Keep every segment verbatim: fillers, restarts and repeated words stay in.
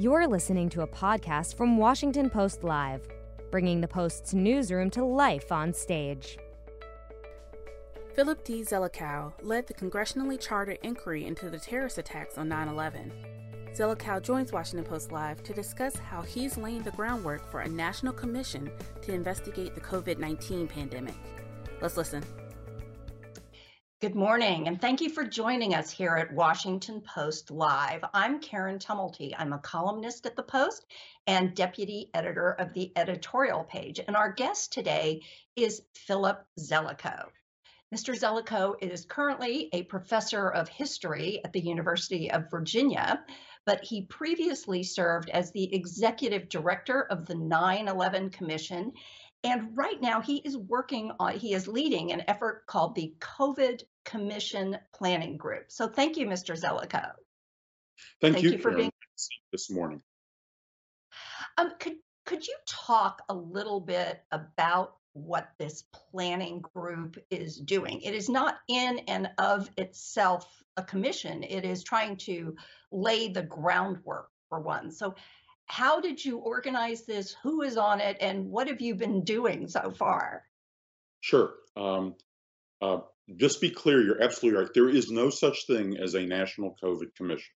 You're listening to a podcast from Washington Post Live, bringing the Post's newsroom to life on stage. Philip D. Zelikow led the congressionally chartered inquiry into the terrorist attacks on nine eleven. Zelikow joins Washington Post Live to discuss how he's laying the groundwork for a national commission to investigate the covid nineteen pandemic. Let's listen. Good morning, and thank you for joining us here at Washington Post Live. I'm Karen Tumulty. I'm a columnist at the Post and deputy editor of the editorial page. And our guest today is Philip Zelikow. Mister Zelikow is currently a professor of history at the University of Virginia, but he previously served as the executive director of the nine eleven Commission. And right now he is working on, he is leading an effort called the COVID Commission Planning Group. So thank you, Mister Zelikow. Thank, thank you, you for Karen, being here this morning. Um, could, could you talk a little bit about what this planning group is doing? It is not in and of itself a commission. It is trying to lay the groundwork for one. So how did you organize this? Who is on it? And what have you been doing so far? Sure. Um, uh, just be clear, you're absolutely right. There is no such thing as a national COVID commission.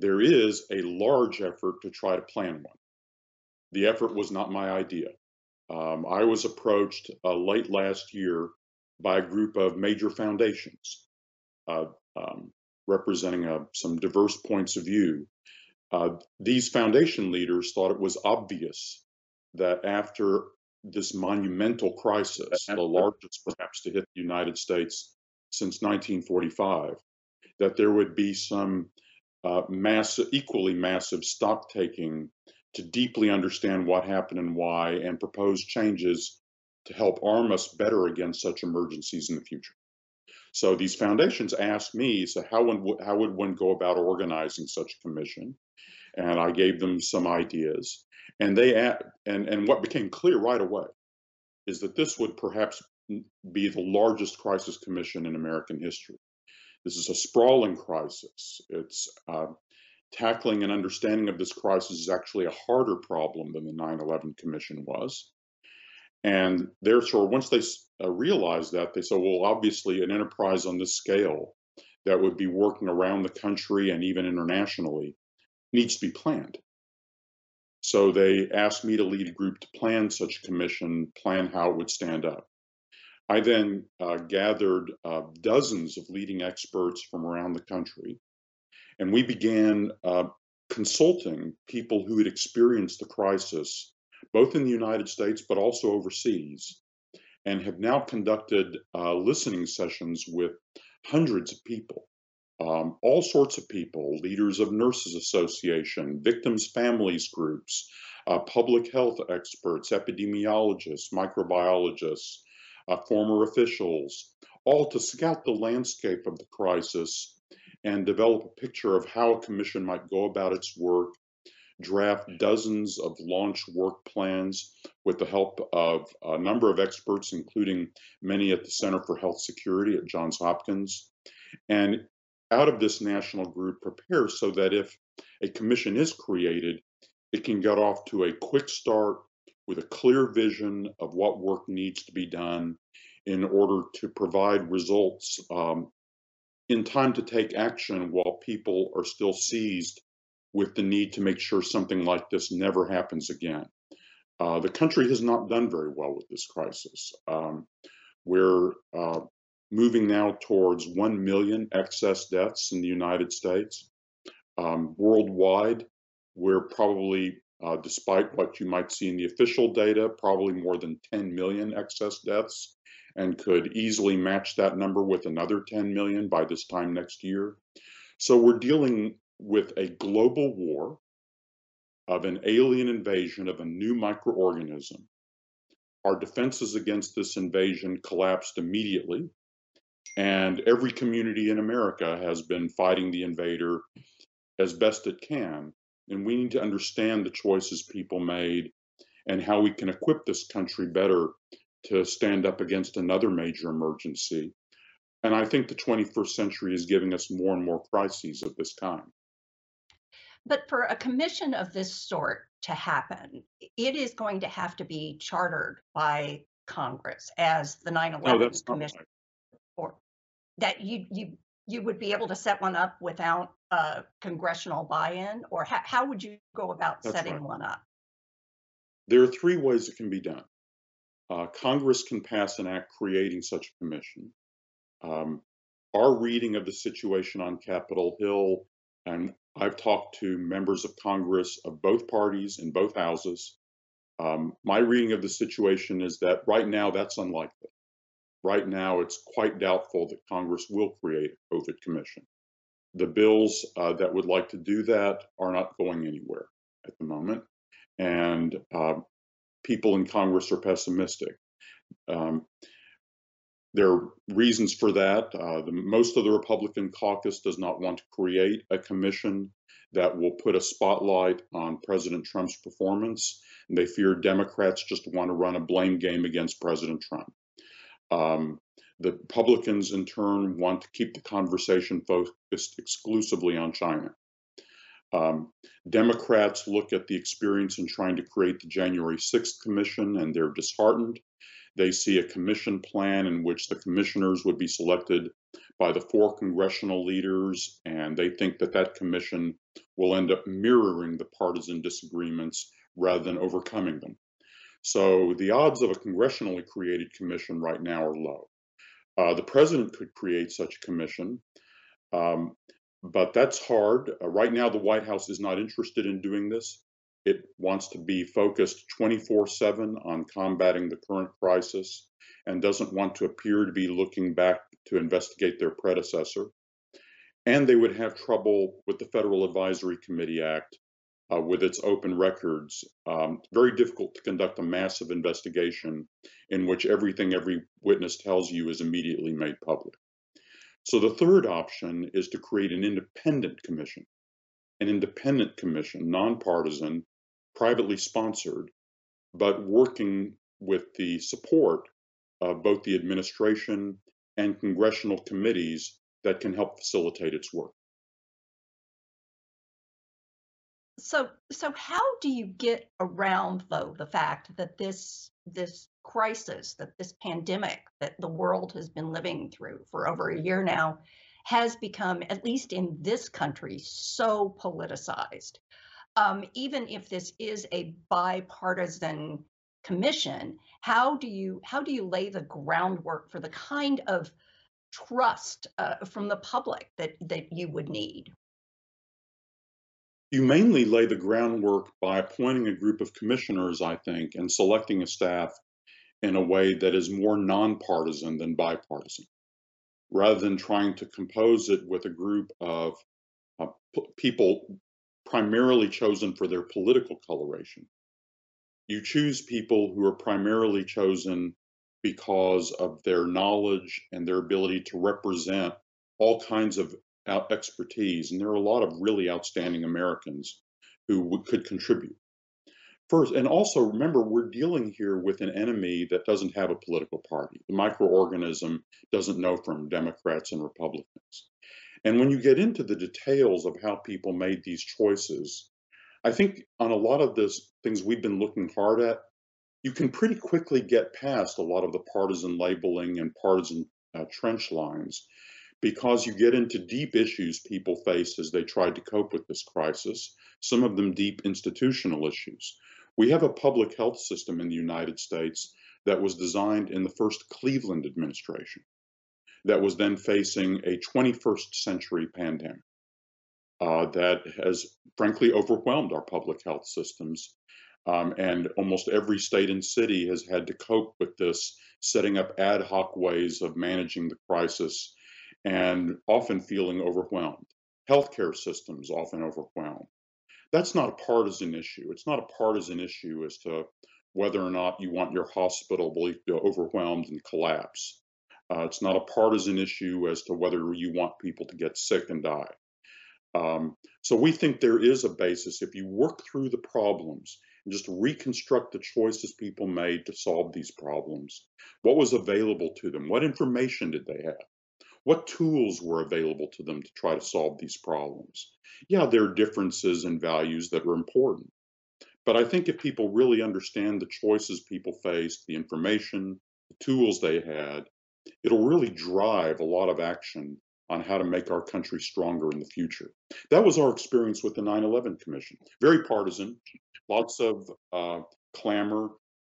There is a large effort to try to plan one. The effort was not my idea. Um, I was approached uh, late last year by a group of major foundations uh, um, representing uh, some diverse points of view. Uh, these foundation leaders thought it was obvious that after this monumental crisis, the largest perhaps to hit the United States since nineteen forty-five, that there would be some uh, mass, equally massive stock-taking to deeply understand what happened and why, and propose changes to help arm us better against such emergencies in the future. So these foundations asked me, so how, one, how would one go about organizing such a commission? And I gave them some ideas, and they and and what became clear right away is that this would perhaps be the largest crisis commission in American history. This is a sprawling crisis. It's uh, tackling and understanding of this crisis is actually a harder problem than the nine eleven Commission was. And therefore, once they uh, realized that, they said, well, obviously an enterprise on this scale that would be working around the country and even internationally needs to be planned. So they asked me to lead a group to plan such a commission, plan how it would stand up. I then uh, gathered uh, dozens of leading experts from around the country, and we began uh, consulting people who had experienced the crisis, both in the United States, but also overseas, and have now conducted uh, listening sessions with hundreds of people. Um, all sorts of people, leaders of nurses association, victims' families groups, uh, public health experts, epidemiologists, microbiologists, uh, former officials, all to scout the landscape of the crisis and develop a picture of how a commission might go about its work, draft dozens of launch work plans with the help of a number of experts, including many at the Center for Health Security at Johns Hopkins, and out of this national group prepare so that if a commission is created, it can get off to a quick start with a clear vision of what work needs to be done in order to provide results um, in time to take action while people are still seized with the need to make sure something like this never happens again. Uh, the country has not done very well with this crisis. Um, we're uh, moving now towards one million excess deaths in the United States. Um, worldwide, we're probably, uh, despite what you might see in the official data, probably more than ten million excess deaths, and could easily match that number with another ten million by this time next year. So we're dealing with a global war of an alien invasion of a new microorganism. Our defenses against this invasion collapsed immediately, and every community in America has been fighting the invader as best it can. And we need to understand the choices people made and how we can equip this country better to stand up against another major emergency. And I think the twenty-first century is giving us more and more crises of this kind. But for a commission of this sort to happen, it is going to have to be chartered by Congress as the nine eleven Commission. Or that you you you would be able to set one up without uh, congressional buy-in, or how, how would you go about That's setting right. one up? There are three ways it can be done. Uh, Congress can pass an act creating such a commission. Um, our reading of the situation on Capitol Hill, and I've talked to members of Congress of both parties in both houses. Um, my reading of the situation is that right now that's unlikely. Right now, it's quite doubtful that Congress will create a COVID commission. The bills uh, that would like to do that are not going anywhere at the moment, and uh, people in Congress are pessimistic. Um, there are reasons for that. Uh, the, most of the Republican caucus does not want to create a commission that will put a spotlight on President Trump's performance, and they fear Democrats just want to run a blame game against President Trump. Um, the Republicans, in turn, want to keep the conversation focused exclusively on China. Um, Democrats look at the experience in trying to create the January sixth Commission, and they're disheartened. They see a commission plan in which the commissioners would be selected by the four congressional leaders, and they think that that commission will end up mirroring the partisan disagreements rather than overcoming them. So the odds of a congressionally created commission right now are low. Uh, the president could create such a commission, um, but that's hard. Uh, right now, the White House is not interested in doing this. It wants to be focused twenty-four seven on combating the current crisis and doesn't want to appear to be looking back to investigate their predecessor. And they would have trouble with the Federal Advisory Committee Act, Uh, with its open records. Um, very difficult to conduct a massive investigation in which everything every witness tells you is immediately made public. So the third option is to create an independent commission, an independent commission, nonpartisan, privately sponsored, but working with the support of both the administration and congressional committees that can help facilitate its work. So, so how do you get around, though, the fact that this this crisis, that this pandemic that the world has been living through for over a year now has become, at least in this country, so politicized? Um, even if this is a bipartisan commission, how do you how do you lay the groundwork for the kind of trust uh, from the public that that you would need? You mainly lay the groundwork by appointing a group of commissioners, I think, and selecting a staff in a way that is more nonpartisan than bipartisan, rather than trying to compose it with a group of uh, people primarily chosen for their political coloration. You choose people who are primarily chosen because of their knowledge and their ability to represent all kinds of Out expertise, and there are a lot of really outstanding Americans who would, could contribute. First, and also remember, we're dealing here with an enemy that doesn't have a political party. The microorganism doesn't know from Democrats and Republicans. And when you get into the details of how people made these choices, I think on a lot of these things we've been looking hard at, you can pretty quickly get past a lot of the partisan labeling and partisan uh, trench lines, because you get into deep issues people faced as they tried to cope with this crisis, some of them deep institutional issues. We have a public health system in the United States that was designed in the first Cleveland administration that was then facing a twenty-first century pandemic uh, that has frankly overwhelmed our public health systems. Um, and almost every state and city has had to cope with this, setting up ad hoc ways of managing the crisis and often feeling overwhelmed. Healthcare systems often overwhelmed. That's not a partisan issue. It's not a partisan issue as to whether or not you want your hospital to be overwhelmed and collapse. Uh, it's not a partisan issue as to whether you want people to get sick and die. Um, so we think there is a basis, if you work through the problems and just reconstruct the choices people made to solve these problems. What was available to them? What information did they have? What tools were available to them to try to solve these problems? Yeah, there are differences in values that are important. But I think if people really understand the choices people faced, the information, the tools they had, it'll really drive a lot of action on how to make our country stronger in the future. That was our experience with the nine eleven Commission. Very partisan, lots of uh, clamor,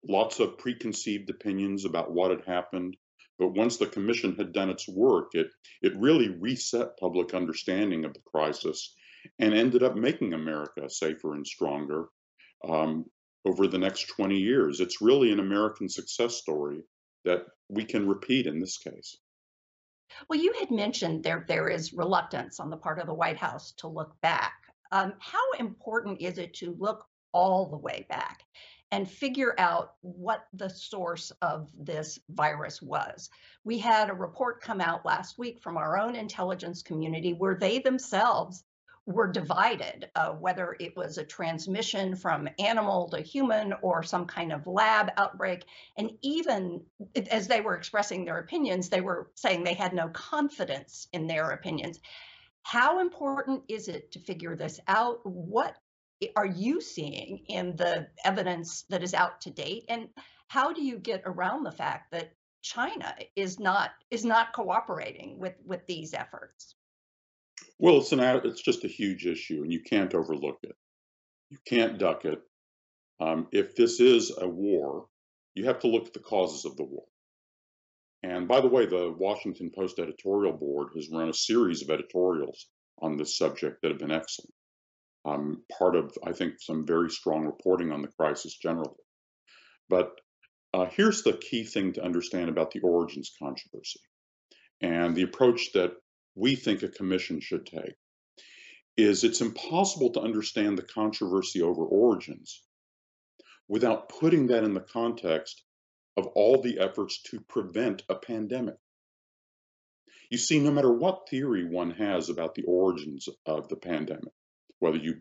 lots of preconceived opinions about what had happened. But once the Commission had done its work, it, it really reset public understanding of the crisis and ended up making America safer and stronger um, over the next twenty years. It's really an American success story that we can repeat in this case. Well, you had mentioned there, there is reluctance on the part of the White House to look back. Um, how important is it to look all the way back and figure out what the source of this virus was? We had a report come out last week from our own intelligence community where they themselves were divided, uh, whether it was a transmission from animal to human or some kind of lab outbreak. And even as they were expressing their opinions, they were saying they had no confidence in their opinions. How important is it to figure this out? What are you seeing in the evidence that is out to date? And how do you get around the fact that China is not is not cooperating with, with these efforts? Well, it's an, it's just a huge issue, and you can't overlook it. You can't duck it. Um, if this is a war, you have to look at the causes of the war. And by the way, the Washington Post editorial board has run a series of editorials on this subject that have been excellent. Um, part of, I think, some very strong reporting on the crisis generally. But uh, here's the key thing to understand about the origins controversy and the approach that we think a commission should take is it's impossible to understand the controversy over origins without putting that in the context of all the efforts to prevent a pandemic. You see, no matter what theory one has about the origins of the pandemic, whether you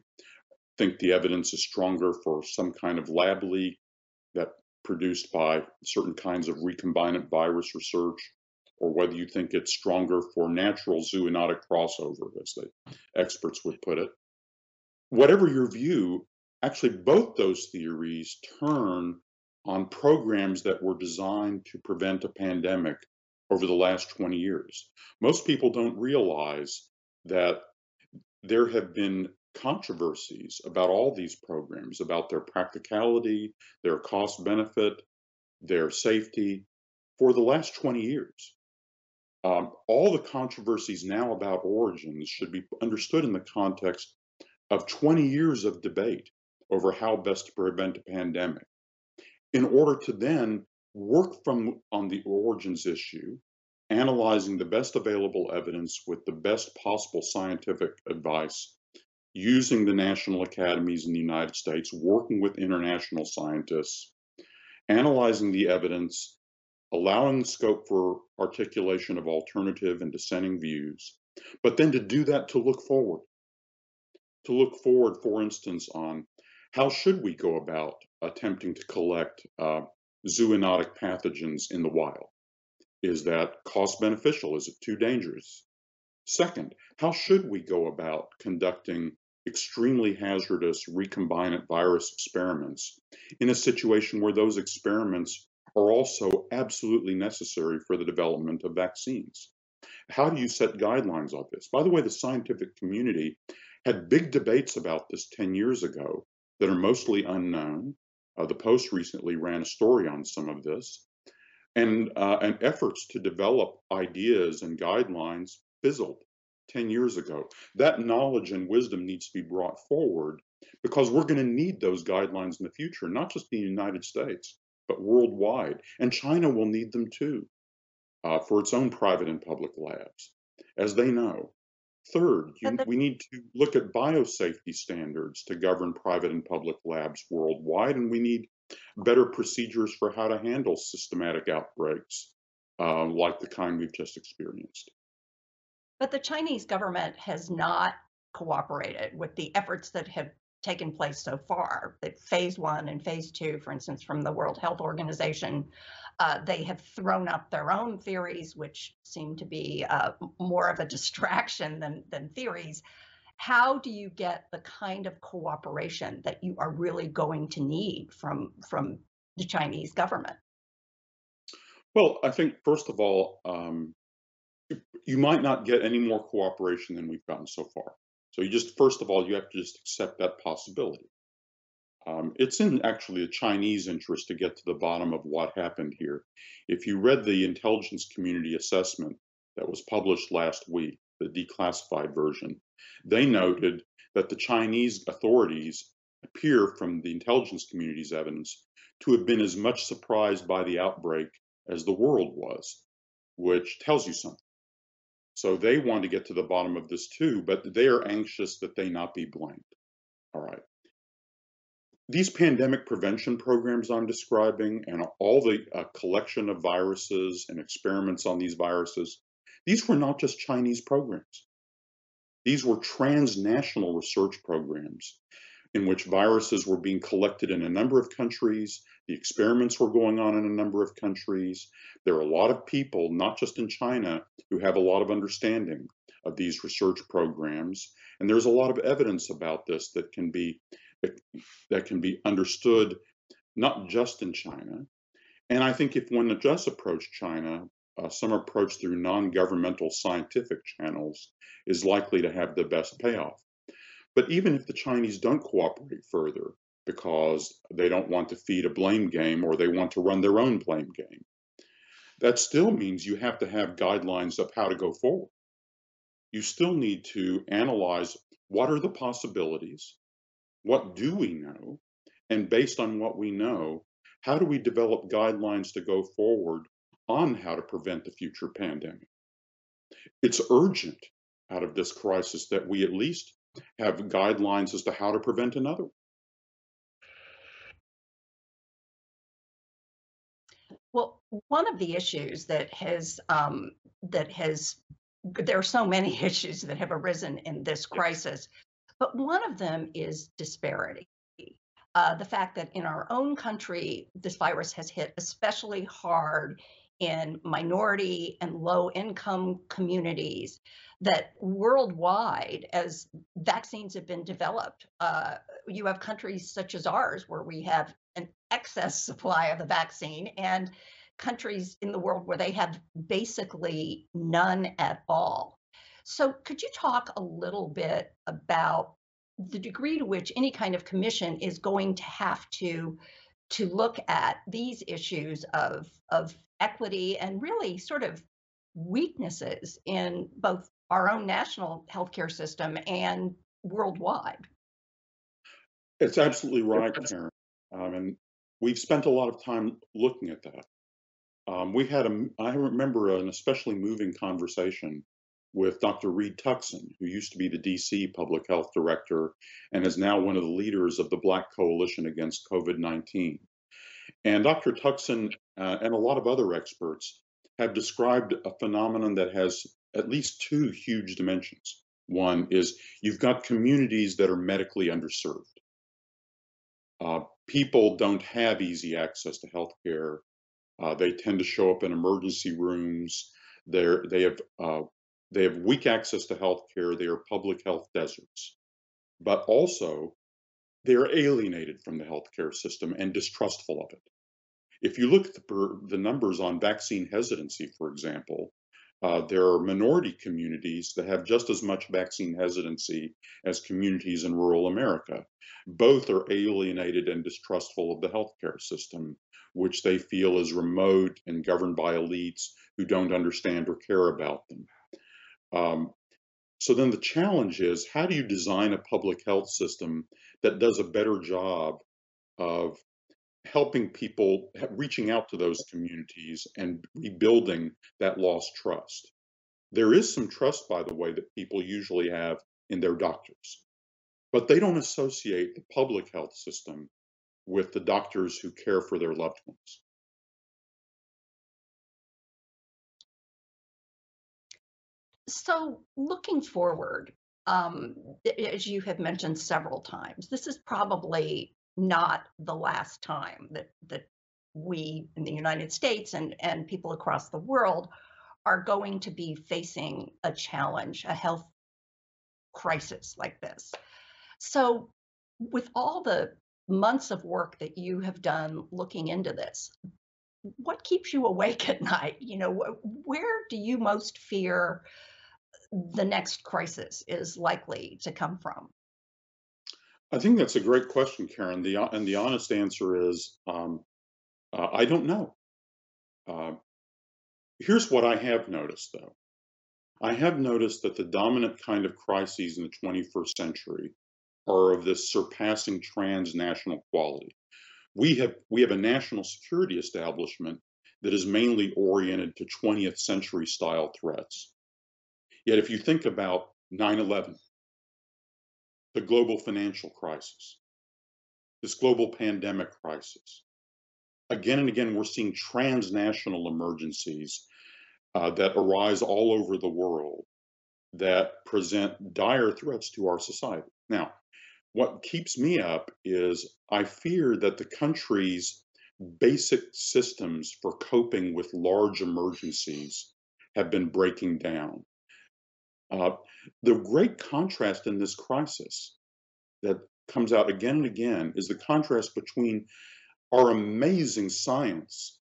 think the evidence is stronger for some kind of lab leak that produced by certain kinds of recombinant virus research, or whether you think it's stronger for natural zoonotic crossover, as the experts would put it. Whatever your view, actually both those theories turn on programs that were designed to prevent a pandemic over the last twenty years. Most people don't realize that there have been controversies about all these programs, about their practicality, their cost benefit, their safety, for the last twenty years. Um, all the controversies now about origins should be understood in the context of twenty years of debate over how best to prevent a pandemic, in order to then work from on the origins issue, analyzing the best available evidence with the best possible scientific advice, using the national academies in the United States, working with international scientists, analyzing the evidence, allowing scope for articulation of alternative and dissenting views, but then to do that to look forward. To look forward, for instance, on how should we go about attempting to collect uh, zoonotic pathogens in the wild? Is that cost beneficial? Is it too dangerous? Second, how should we go about conducting extremely hazardous recombinant virus experiments in a situation where those experiments are also absolutely necessary for the development of vaccines? How do you set guidelines on this? By the way, the scientific community had big debates about this ten years ago that are mostly unknown. Uh, the Post recently ran a story on some of this, and, uh, and efforts to develop ideas and guidelines fizzled ten years ago. That knowledge and wisdom needs to be brought forward because we're going to need those guidelines in the future, not just in the United States, but worldwide, and China will need them too, uh, for its own private and public labs, as they know. Third, you, we need to look at biosafety standards to govern private and public labs worldwide, and we need better procedures for how to handle systematic outbreaks uh, like the kind we've just experienced. But the Chinese government has not cooperated with the efforts that have taken place so far. That phase one and phase two, for instance, from the World Health Organization, uh, they have thrown up their own theories, which seem to be uh, more of a distraction than, than theories. How do you get the kind of cooperation that you are really going to need from, from the Chinese government? Well, I think, first of all, um, you might not get any more cooperation than we've gotten so far. So you just, first of all, you have to just accept that possibility. Um, it's in actually a Chinese interest to get to the bottom of what happened here. If you read the intelligence community assessment that was published last week, the declassified version, they noted that the Chinese authorities appear, from the intelligence community's evidence, to have been as much surprised by the outbreak as the world was, which tells you something. So they want to get to the bottom of this too, but they are anxious that they not be blamed. All right. These pandemic prevention programs I'm describing, and all the uh, collection of viruses and experiments on these viruses, these were not just Chinese programs. These were transnational research programs in which viruses were being collected in a number of countries. The experiments were going on in a number of countries. There are a lot of people, not just in China, who have a lot of understanding of these research programs. And there's a lot of evidence about this that can be, that can be understood, not just in China. And I think if one just approached China, uh, some approach through non-governmental scientific channels is likely to have the best payoff. But even if the Chinese don't cooperate further because they don't want to feed a blame game, or they want to run their own blame game, that still means you have to have guidelines of how to go forward. You still need to analyze what are the possibilities, what do we know, and based on what we know, how do we develop guidelines to go forward on how to prevent the future pandemic? It's urgent out of this crisis that we at least have guidelines as to how to prevent another. Well, one of the issues that has, um, that has, there are so many issues that have arisen in this crisis, but one of them is disparity. Uh, the fact that in our own country, this virus has hit especially hard in minority and low-income communities, that worldwide, as vaccines have been developed, uh, you have countries such as ours where we have an excess supply of the vaccine, and countries in the world where they have basically none at all. So could you talk a little bit about the degree to which any kind of commission is going to have to to look at these issues of, of equity and really sort of weaknesses in both our own national healthcare system and worldwide? It's absolutely right, Karen. Um, and we've spent a lot of time looking at that. Um, we had a, I remember an especially moving conversation with Doctor Reed Tuckson, who used to be the D C public health director and is now one of the leaders of the Black Coalition Against COVID nineteen. And Doctor Tuckson uh, and a lot of other experts have described a phenomenon that has at least two huge dimensions. One is you've got communities that are medically underserved. Uh, people don't have easy access to healthcare. Uh, they tend to show up in emergency rooms. They're, they have uh, They have weak access to healthcare. They are public health deserts, but also they are alienated from the healthcare system and distrustful of it. If you look at the, the numbers on vaccine hesitancy, for example, uh, there are minority communities that have just as much vaccine hesitancy as communities in rural America. Both are alienated and distrustful of the healthcare system, which they feel is remote and governed by elites who don't understand or care about them. Um, so then the challenge is, how do you design a public health system that does a better job of helping people, reaching out to those communities and rebuilding that lost trust? There is some trust, by the way, that people usually have in their doctors, but they don't associate the public health system with the doctors who care for their loved ones. So looking forward, um, as you have mentioned several times, this is probably not the last time that that we in the United States and, and people across the world are going to be facing a challenge, a health crisis like this. So with all the months of work that you have done looking into this, what keeps you awake at night? You know, wh- where do you most fear the next crisis is likely to come from? I think that's a great question, Karen. The, and the honest answer is, um, uh, I don't know. Uh, here's what I have noticed, though. I have noticed that the dominant kind of crises in the twenty-first century are of this surpassing transnational quality. We have, we have a national security establishment that is mainly oriented to twentieth century style threats. Yet if you think about nine eleven, the global financial crisis, this global pandemic crisis, again and again, we're seeing transnational emergencies uh, that arise all over the world that present dire threats to our society. Now, what keeps me up is I fear that the country's basic systems for coping with large emergencies have been breaking down. Uh, the great contrast in this crisis that comes out again and again is the contrast between our amazing science,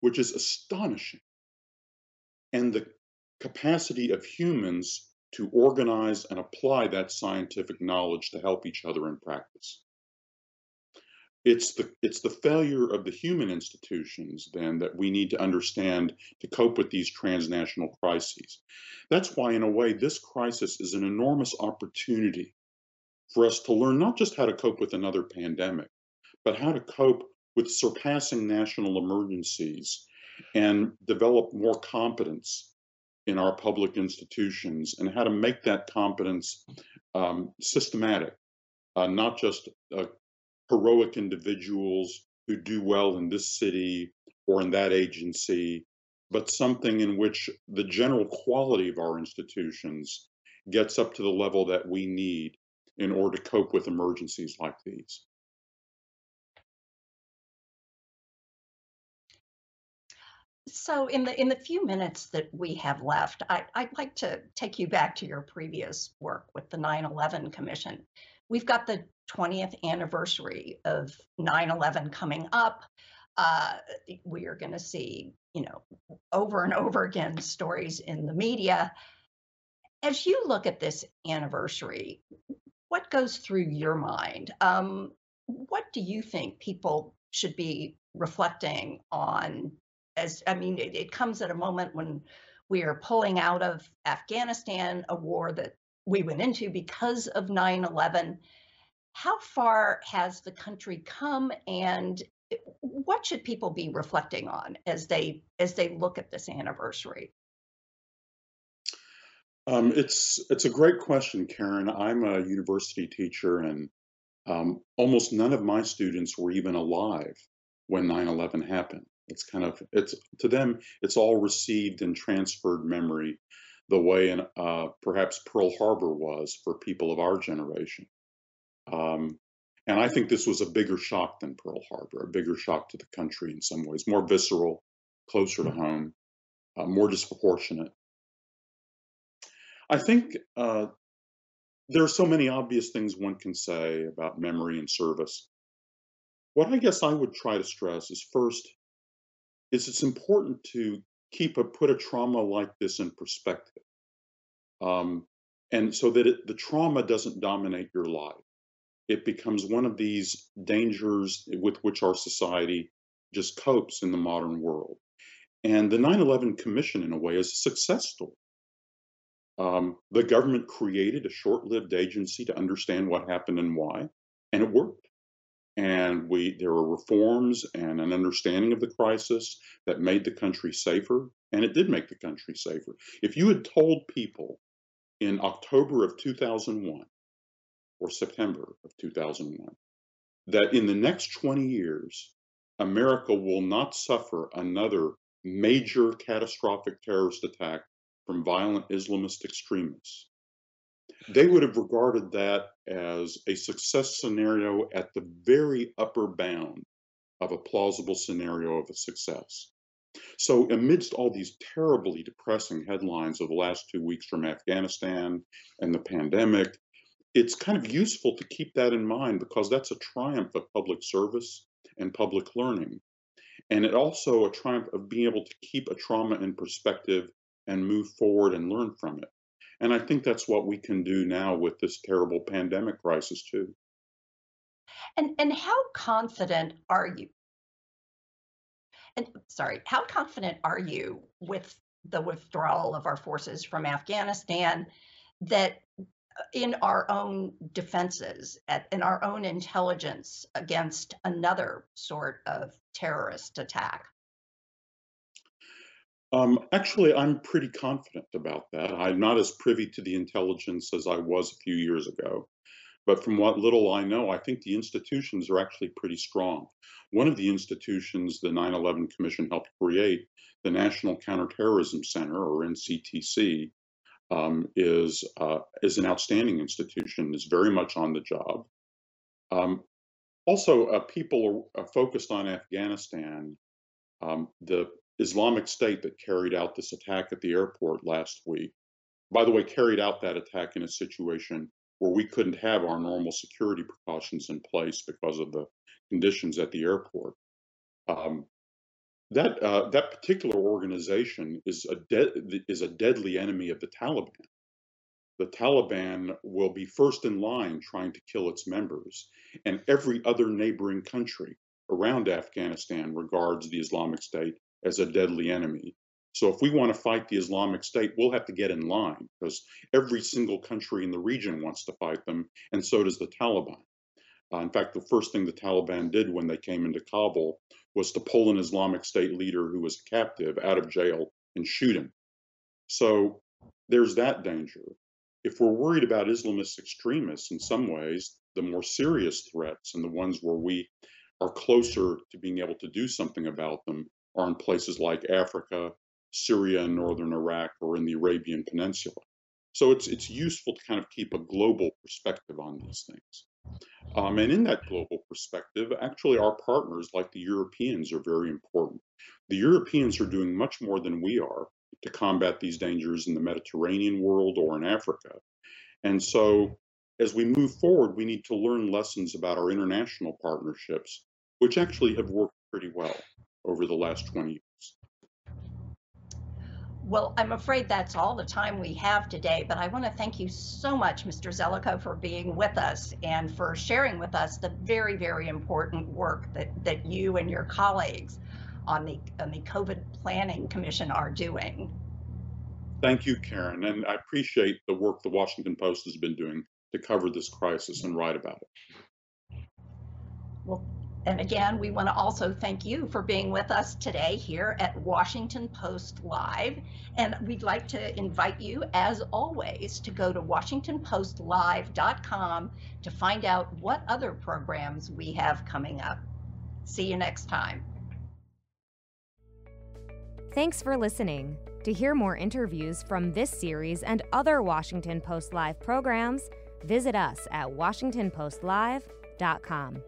which is astonishing, and the capacity of humans to organize and apply that scientific knowledge to help each other in practice. It's the, it's the failure of the human institutions, then, that we need to understand to cope with these transnational crises. That's why, in a way, this crisis is an enormous opportunity for us to learn not just how to cope with another pandemic, but how to cope with surpassing national emergencies and develop more competence in our public institutions, and how to make that competence um, systematic, uh, not just uh, heroic individuals who do well in this city or in that agency, but something in which the general quality of our institutions gets up to the level that we need in order to cope with emergencies like these. So in the in the few minutes that we have left, I, I'd like to take you back to your previous work with the nine eleven Commission. We've got the twentieth anniversary of nine eleven coming up. Uh, we are going to see, you know, over and over again stories in the media. As you look at this anniversary, what goes through your mind? Um, what do you think people should be reflecting on? As I mean, it, it comes at a moment when we are pulling out of Afghanistan, a war that we went into because of nine eleven. How far has the country come, and what should people be reflecting on as they as they look at this anniversary? Um, it's it's a great question, Karen. I'm a university teacher, and um, almost none of my students were even alive when nine eleven happened. It's kind of, it's to them, it's all received and transferred memory the way in, uh, perhaps Pearl Harbor was for people of our generation. Um, and I think this was a bigger shock than Pearl Harbor, a bigger shock to the country in some ways, more visceral, closer to home, uh, more disproportionate. I think uh, there are so many obvious things one can say about memory and service. What I guess I would try to stress is first, is it's important to keep a, put a trauma like this in perspective. Um, and so that it, the trauma doesn't dominate your life. It becomes one of these dangers with which our society just copes in the modern world. And the nine eleven Commission, in a way, is a success story. Um, the government created a short-lived agency to understand what happened and why, and it worked. And we, there were reforms and an understanding of the crisis that made the country safer, and it did make the country safer. If you had told people in October of two thousand one or September of two thousand one that in the next twenty years, America will not suffer another major catastrophic terrorist attack from violent Islamist extremists, they would have regarded that as a success scenario at the very upper bound of a plausible scenario of a success. So amidst all these terribly depressing headlines of the last two weeks from Afghanistan and the pandemic, it's kind of useful to keep that in mind, because that's a triumph of public service and public learning. And it also a triumph of being able to keep a trauma in perspective and move forward and learn from it. And I think that's what we can do now with this terrible pandemic crisis too. And, and how confident are you? And sorry, how confident are you with the withdrawal of our forces from Afghanistan that in our own defenses, at, in our own intelligence against another sort of terrorist attack? Um, actually, I'm pretty confident about that. I'm not as privy to the intelligence as I was a few years ago. But from what little I know, I think the institutions are actually pretty strong. One of the institutions the nine eleven Commission helped create, the National Counterterrorism Center, or N C T C, um, is, uh, is an outstanding institution, is very much on the job. Um, also, uh, people are, are focused on Afghanistan. Um, the Islamic State that carried out this attack at the airport last week, by the way, carried out that attack in a situation where we couldn't have our normal security precautions in place because of the conditions at the airport. Um, that uh, that particular organization is a is a deadly enemy of the Taliban. The Taliban will be first in line trying to kill its members, and every other neighboring country around Afghanistan regards the Islamic State as a deadly enemy. So if we want to fight the Islamic State, we'll have to get in line, because every single country in the region wants to fight them, and so does the Taliban. Uh, in fact, the first thing the Taliban did when they came into Kabul was to pull an Islamic State leader who was a captive out of jail and shoot him. So there's that danger. If we're worried about Islamist extremists, in some ways, the more serious threats and the ones where we are closer to being able to do something about them are in places like Africa, Syria and northern Iraq, or in the Arabian Peninsula. So it's it's useful to kind of keep a global perspective on these things. Um, and in that global perspective, actually our partners like the Europeans are very important. The Europeans are doing much more than we are to combat these dangers in the Mediterranean world or in Africa. And so as we move forward, we need to learn lessons about our international partnerships, which actually have worked pretty well over the last twenty years. Well, I'm afraid that's all the time we have today, but I want to thank you so much, Mister Zelikow, for being with us and for sharing with us the very, very important work that, that you and your colleagues on the, on the COVID Planning Commission are doing. Thank you, Karen, and I appreciate the work the Washington Post has been doing to cover this crisis and write about it. Well, and again, we want to also thank you for being with us today here at Washington Post Live. And we'd like to invite you, as always, to go to washington post live dot com to find out what other programs we have coming up. See you next time. Thanks for listening. To hear more interviews from this series and other Washington Post Live programs, visit us at washington post live dot com.